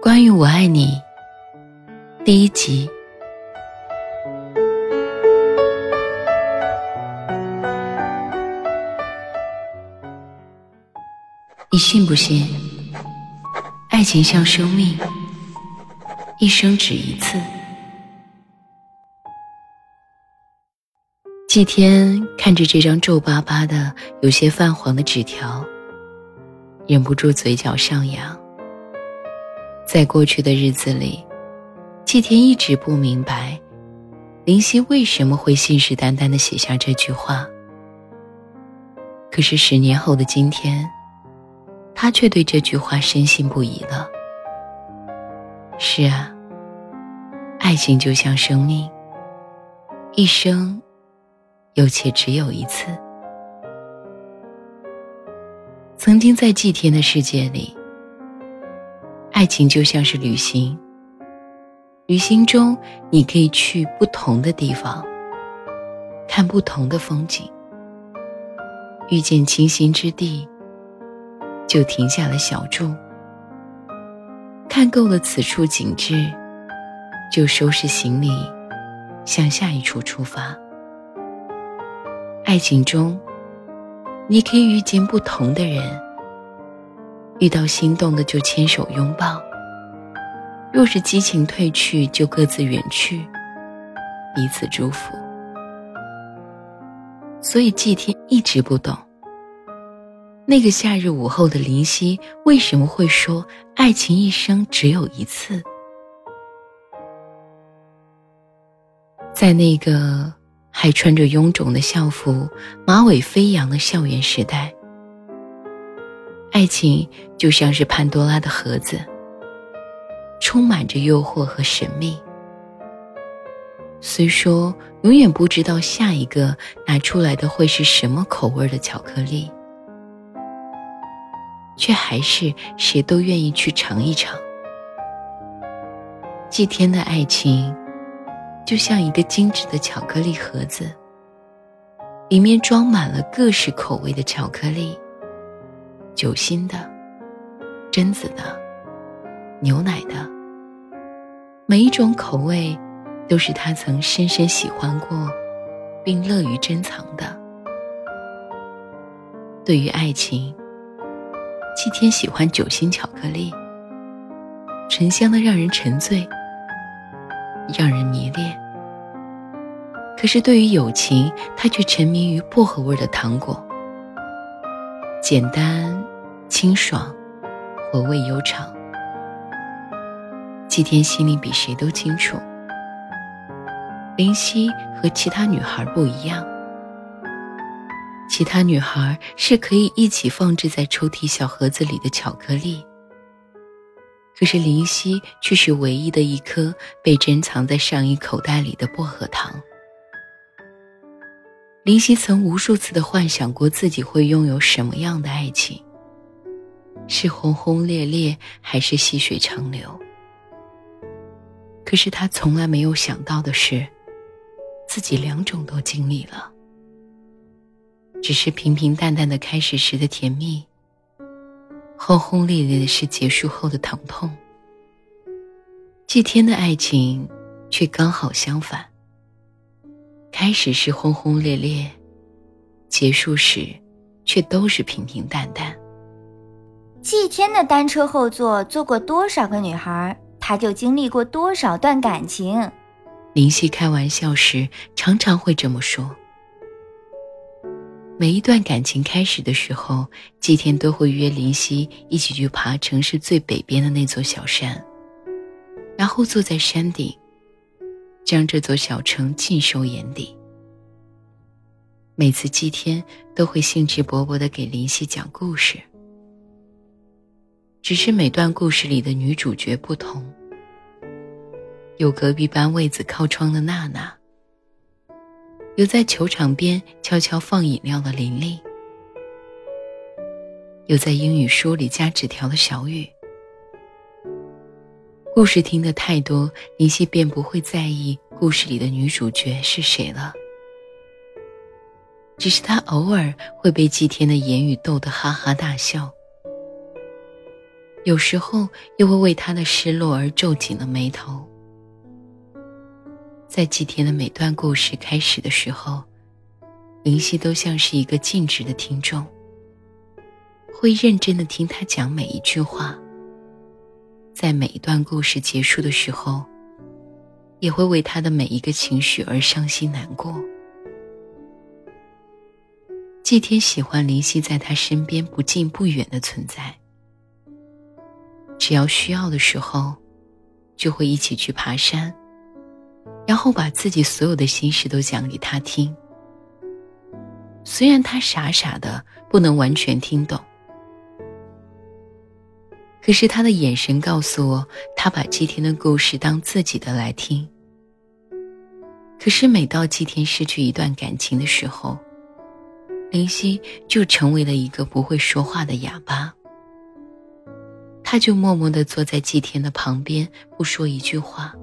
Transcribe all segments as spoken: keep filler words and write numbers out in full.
关于我爱你第一集。你信不信爱情像生命，一生只一次？季天看着这张皱巴巴的有些泛黄的纸条，忍不住嘴角上扬。在过去的日子里，季天一直不明白林夕为什么会信誓旦旦地写下这句话。可是十年后的今天，他却对这句话深信不疑了。是啊，爱情就像生命，一生有且只有一次。曾经在季天的世界里，爱情就像是旅行，旅行中你可以去不同的地方，看不同的风景，遇见清新之地，就停下了小住，看够了此处景致，就收拾行李，向下一处出发。爱情中，你可以遇见不同的人，遇到心动的就牵手拥抱，若是激情褪去就各自远去，彼此祝福。所以季天一直不懂，那个夏日午后的林夕为什么会说爱情一生只有一次。在那个还穿着臃肿的校服，马尾飞扬的校园时代，爱情就像是潘多拉的盒子，充满着诱惑和神秘。虽说永远不知道下一个拿出来的会是什么口味的巧克力，却还是谁都愿意去尝一尝。季天的爱情就像一个精致的巧克力盒子，里面装满了各式口味的巧克力，酒心的、榛子的、牛奶的，每一种口味都是他曾深深喜欢过并乐于珍藏的。对于爱情，季天喜欢酒心巧克力，醇香的让人沉醉，让人迷恋。可是对于友情，他却沉迷于薄荷味的糖果，简单、清爽、回味悠长。季天心里比谁都清楚，林夕和其他女孩不一样。其他女孩是可以一起放置在抽屉小盒子里的巧克力，可是林夕却是唯一的一颗被珍藏在上衣口袋里的薄荷糖。林夕曾无数次地幻想过自己会拥有什么样的爱情，是轰轰烈烈还是细水长流。可是他从来没有想到的是，自己两种都经历了，只是平平淡淡的开始时的甜蜜，轰轰烈烈的是结束后的疼痛。季天的爱情却刚好相反，开始是轰轰烈烈，结束时却都是平平淡淡。季天的单车后座坐过多少个女孩，他就经历过多少段感情。林夕开玩笑时常常会这么说。每一段感情开始的时候，季天都会约林夕一起去爬城市最北边的那座小山，然后坐在山顶，将这座小城尽收眼底。每次季天都会兴致勃勃地给林夕讲故事，只是每段故事里的女主角不同，有隔壁班位子靠窗的娜娜，有在球场边悄悄放饮料的琳琳，有在英语书里加纸条的小雨。故事听得太多，林夕便不会在意故事里的女主角是谁了，只是她偶尔会被祭天的言语逗得哈哈大笑，有时候又会为她的失落而皱紧了眉头。在祭天的每段故事开始的时候，林夕都像是一个尽职的听众，会认真地听他讲每一句话，在每一段故事结束的时候，也会为他的每一个情绪而伤心难过。祭天喜欢林夕在他身边不近不远的存在，只要需要的时候，就会一起去爬山，然后把自己所有的心事都讲给他听。虽然他傻傻的不能完全听懂，可是他的眼神告诉我，他把祭天的故事当自己的来听。可是每到祭天失去一段感情的时候，林夕就成为了一个不会说话的哑巴，他就默默地坐在祭天的旁边，不说一句话，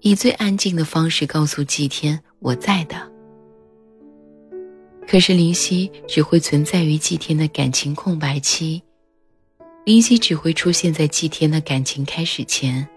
以最安静的方式告诉祭天我在的。可是林夕只会存在于祭天的感情空白期，林夕只会出现在祭天的感情开始前，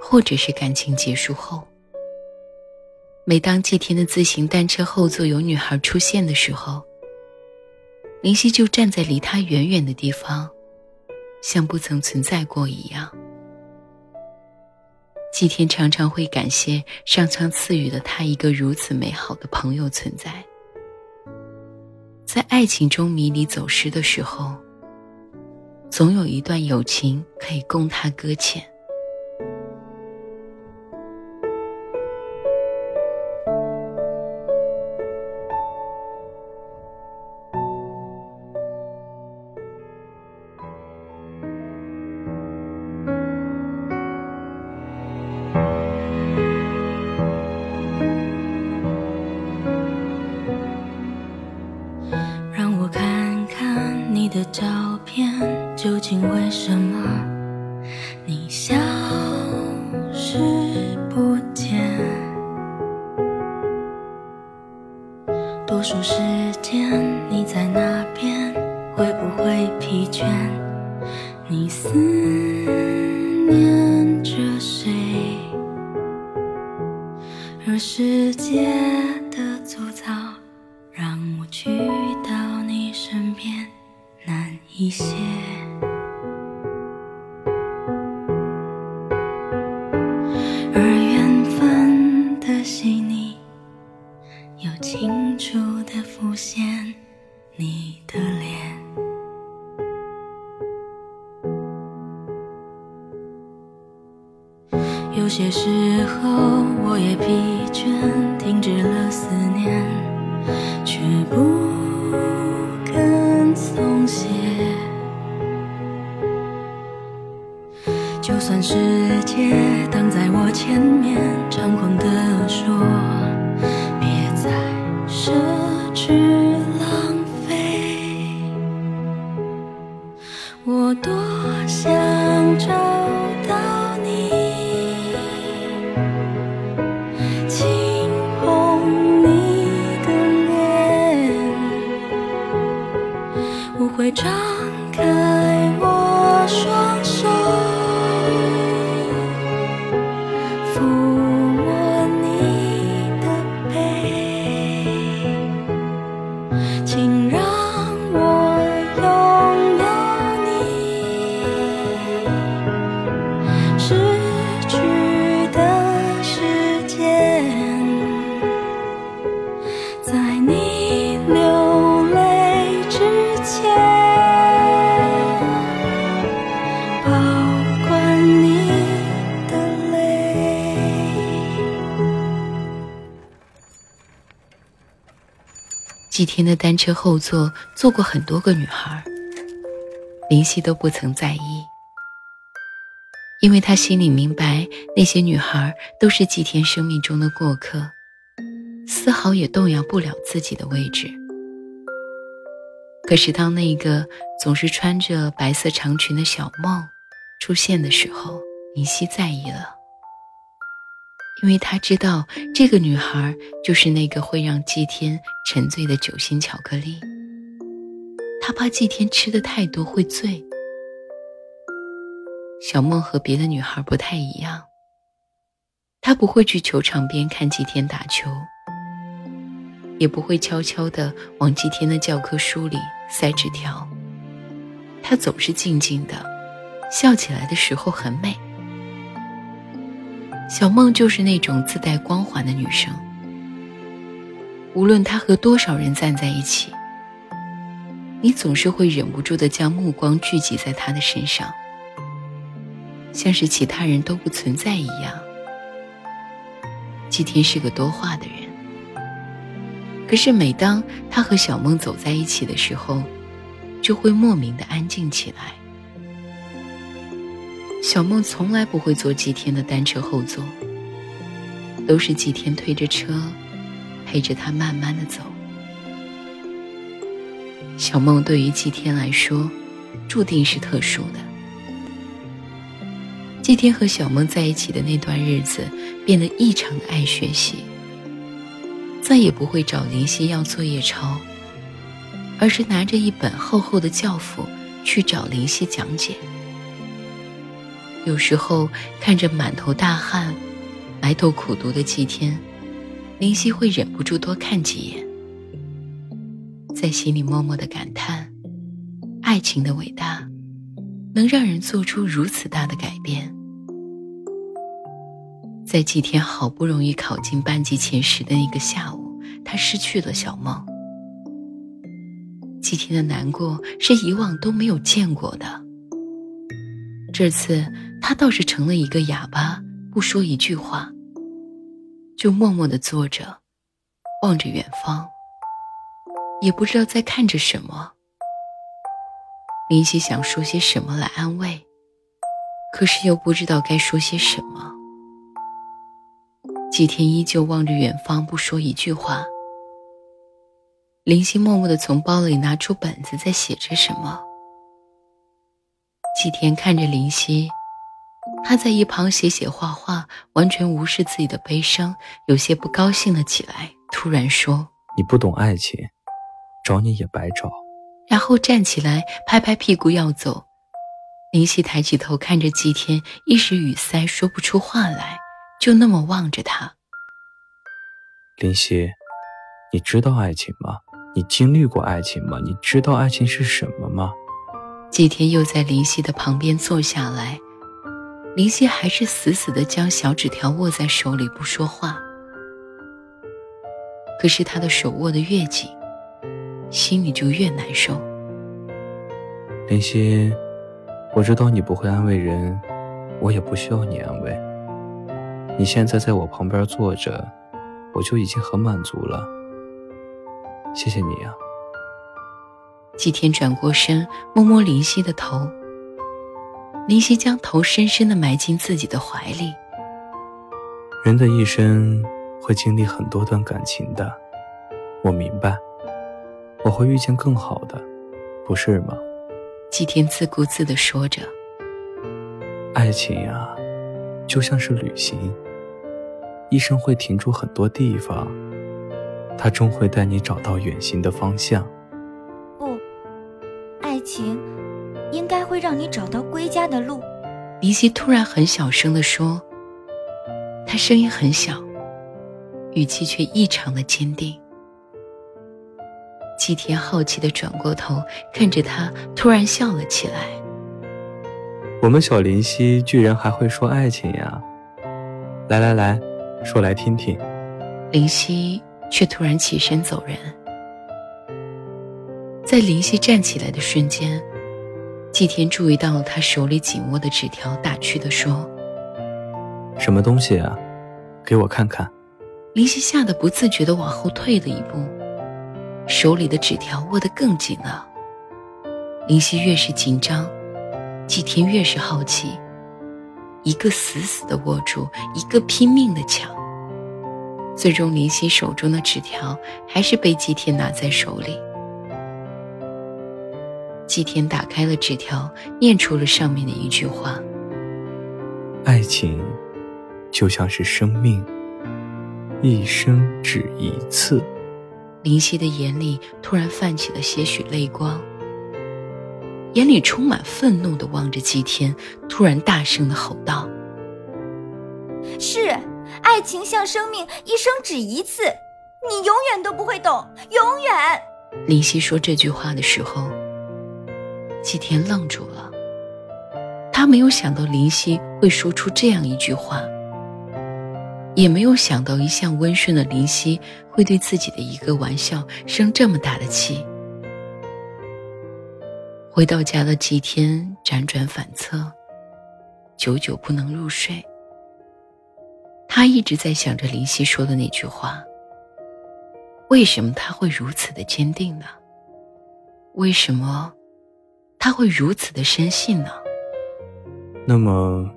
或者是感情结束后。每当祭天的自行单车后座有女孩出现的时候，林夕就站在离她远远的地方，像不曾存在过一样。祭天常常会感谢上苍赐予了他一个如此美好的朋友存在。在爱情中迷离走失的时候，总有一段友情可以供他搁浅。让我看看你的照片，究竟为什么你消失不见？多数时间你在那边，会不会疲倦？你思念着谁？而世界的粗糙让我去到你身边难一些。而缘分的细腻又清楚地浮现你的脸。有些时候我也疲倦，停止了思念，却不肯松懈。就算世界挡在我前面，猖狂地说别再奢侈浪费，我多想找到你，轻捧你的脸，我会张开我双手抚摸你的背，请让我拥有你。失去的时间，在你流泪之前，保管你的泪。祭天的单车后座坐过很多个女孩，林夕都不曾在意，因为她心里明白，那些女孩都是祭天生命中的过客，丝毫也动摇不了自己的位置。可是当那个总是穿着白色长裙的小梦出现的时候，林夕在意了，因为她知道这个女孩就是那个会让祭天沉醉的酒心巧克力。她怕祭天吃的太多会醉。小梦和别的女孩不太一样，她不会去球场边看祭天打球，也不会悄悄地往祭天的教科书里塞纸条。她总是静静的，笑起来的时候很美。小梦就是那种自带光环的女生，无论她和多少人站在一起，你总是会忍不住地将目光聚集在她的身上，像是其他人都不存在一样。祭天是个多话的人，可是每当她和小梦走在一起的时候，就会莫名地安静起来。小梦从来不会坐祭天的单车后座，都是祭天推着车陪着她慢慢的走。小梦对于祭天来说注定是特殊的。祭天和小梦在一起的那段日子变得异常爱学习，再也不会找林夕要作业抄，而是拿着一本厚厚的教辅去找林夕讲解。有时候看着满头大汗埋头苦读的祭天，林夕会忍不住多看几眼，在心里默默地感叹爱情的伟大能让人做出如此大的改变。在祭天好不容易考进班级前十的那个下午，他失去了小梦。祭天的难过是以往都没有见过的，这次他倒是成了一个哑巴，不说一句话，就默默地坐着，望着远方，也不知道在看着什么。林夕想说些什么来安慰，可是又不知道该说些什么。祭天依旧望着远方，不说一句话。林夕默默地从包里拿出本子，在写着什么。祭天看着林夕，她在一旁写写画画，完全无视自己的悲伤，有些不高兴了起来，突然说：“你不懂爱情，找你也白找。”然后站起来，拍拍屁股要走。林夕抬起头看着祭天，一时语塞，说不出话来，就那么望着他。林夕，你知道爱情吗？你经历过爱情吗？你知道爱情是什么吗？祭天又在林夕的旁边坐下来，林夕还是死死地将小纸条握在手里不说话。可是他的手握得越紧，心里就越难受。林夕，我知道你不会安慰人，我也不需要你安慰。你现在在我旁边坐着，我就已经很满足了。谢谢你啊。祭天转过身，摸摸林夕的头。林夕将头深深地埋进自己的怀里。人的一生会经历很多段感情的，我明白，我会遇见更好的，不是吗？祭天自顾自地说着。爱情啊，就像是旅行，一生会停住很多地方，它终会带你找到远行的方向。情应该会让你找到归家的路。林夕突然很小声地说，她声音很小，语气却异常的坚定。祭天好奇地转过头看着她，突然笑了起来。我们小林夕居然还会说爱情呀，来来来，说来听听。林夕却突然起身走人。在林夕站起来的瞬间，祭天注意到了他手里紧握的纸条，打趣地说：“什么东西啊？给我看看。”林夕吓得不自觉地往后退了一步，手里的纸条握得更紧了。林夕越是紧张，祭天越是好奇，一个死死地握住，一个拼命地抢。最终，林夕手中的纸条还是被祭天拿在手里。祭天打开了纸条，念出了上面的一句话：爱情就像是生命，一生只一次。林夕的眼里突然泛起了些许泪光，眼里充满愤怒地望着祭天，突然大声地吼道：是，爱情像生命，一生只一次，你永远都不会懂，永远。林夕说这句话的时候，祭天愣住了，他没有想到林夕会说出这样一句话，也没有想到一向温顺的林夕会对自己的一个玩笑生这么大的气。回到家的祭天辗转反侧，久久不能入睡。他一直在想着林夕说的那句话，为什么他会如此的坚定呢？为什么他会如此的深信呢？那么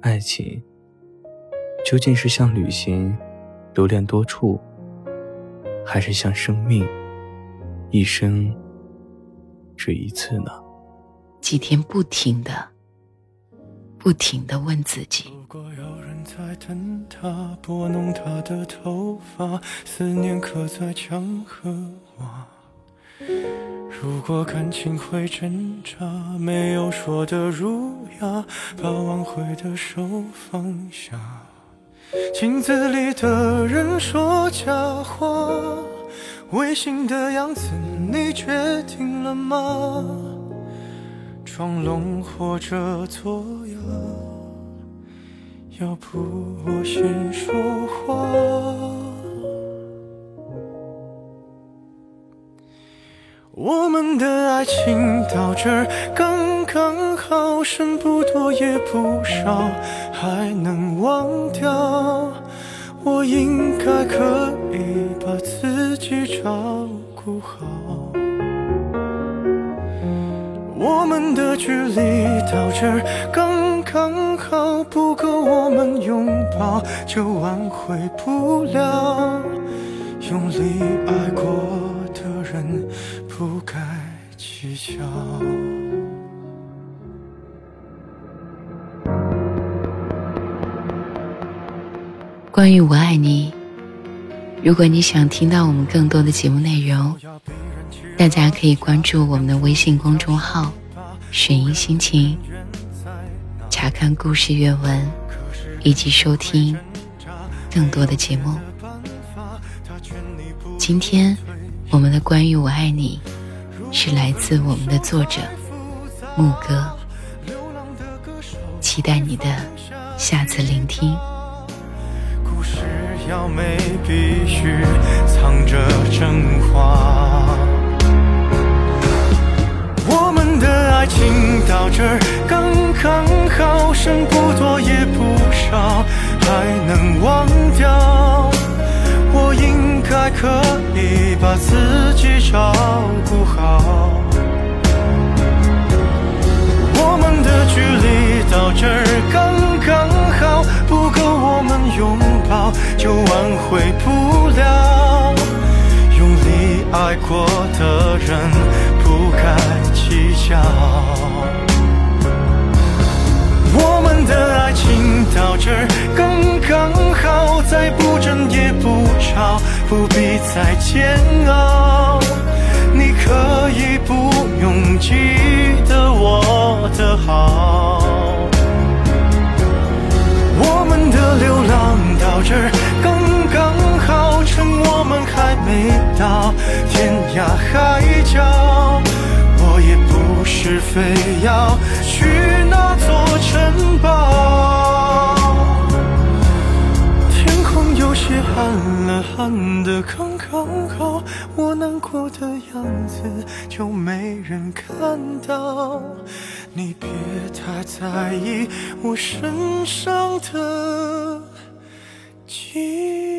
爱情究竟是像旅行留恋多处，还是像生命一生只一次呢？祭天不停地不停地问自己。如果有人在等他，拨弄他的头发，思念刻在墙和瓦。如果感情会挣扎，没有说的儒雅，把挽回的手放下。镜子里的人说假话，违心的样子你决定了吗？装聋或者作哑，要不我先说话。我们的爱情到这儿刚刚好，剩不多也不少，还能忘掉。我应该可以把自己照顾好。我们的距离到这儿刚刚好，不够我们拥抱就挽回不了。用力爱过的人不该计较。关于我爱你，如果你想听到我们更多的节目内容，大家可以关注我们的微信公众号水音心情，查看故事原文以及收听更多的节目。今天我们的关于我爱你是来自我们的作者牧歌，期待你的下次聆听。要美必须藏着真话。我们的爱情到这儿刚刚好，剩不多也不少，还能忘掉。我应该可以把自己照顾好。我们的距离到这儿刚刚好，不够我们拥抱就挽回不了。用力爱过的人不该计较。我们的爱情到这儿刚刚好，再不争也不吵，不必再煎熬。你可以不用记得我的好。我们的流浪到这儿刚刚好，趁我们还没到天涯海角，我也不是非要去那座城堡。天空有些暗了，暗的刚刚好，我难过的样子就没人看到。你别太在意我身上的记忆。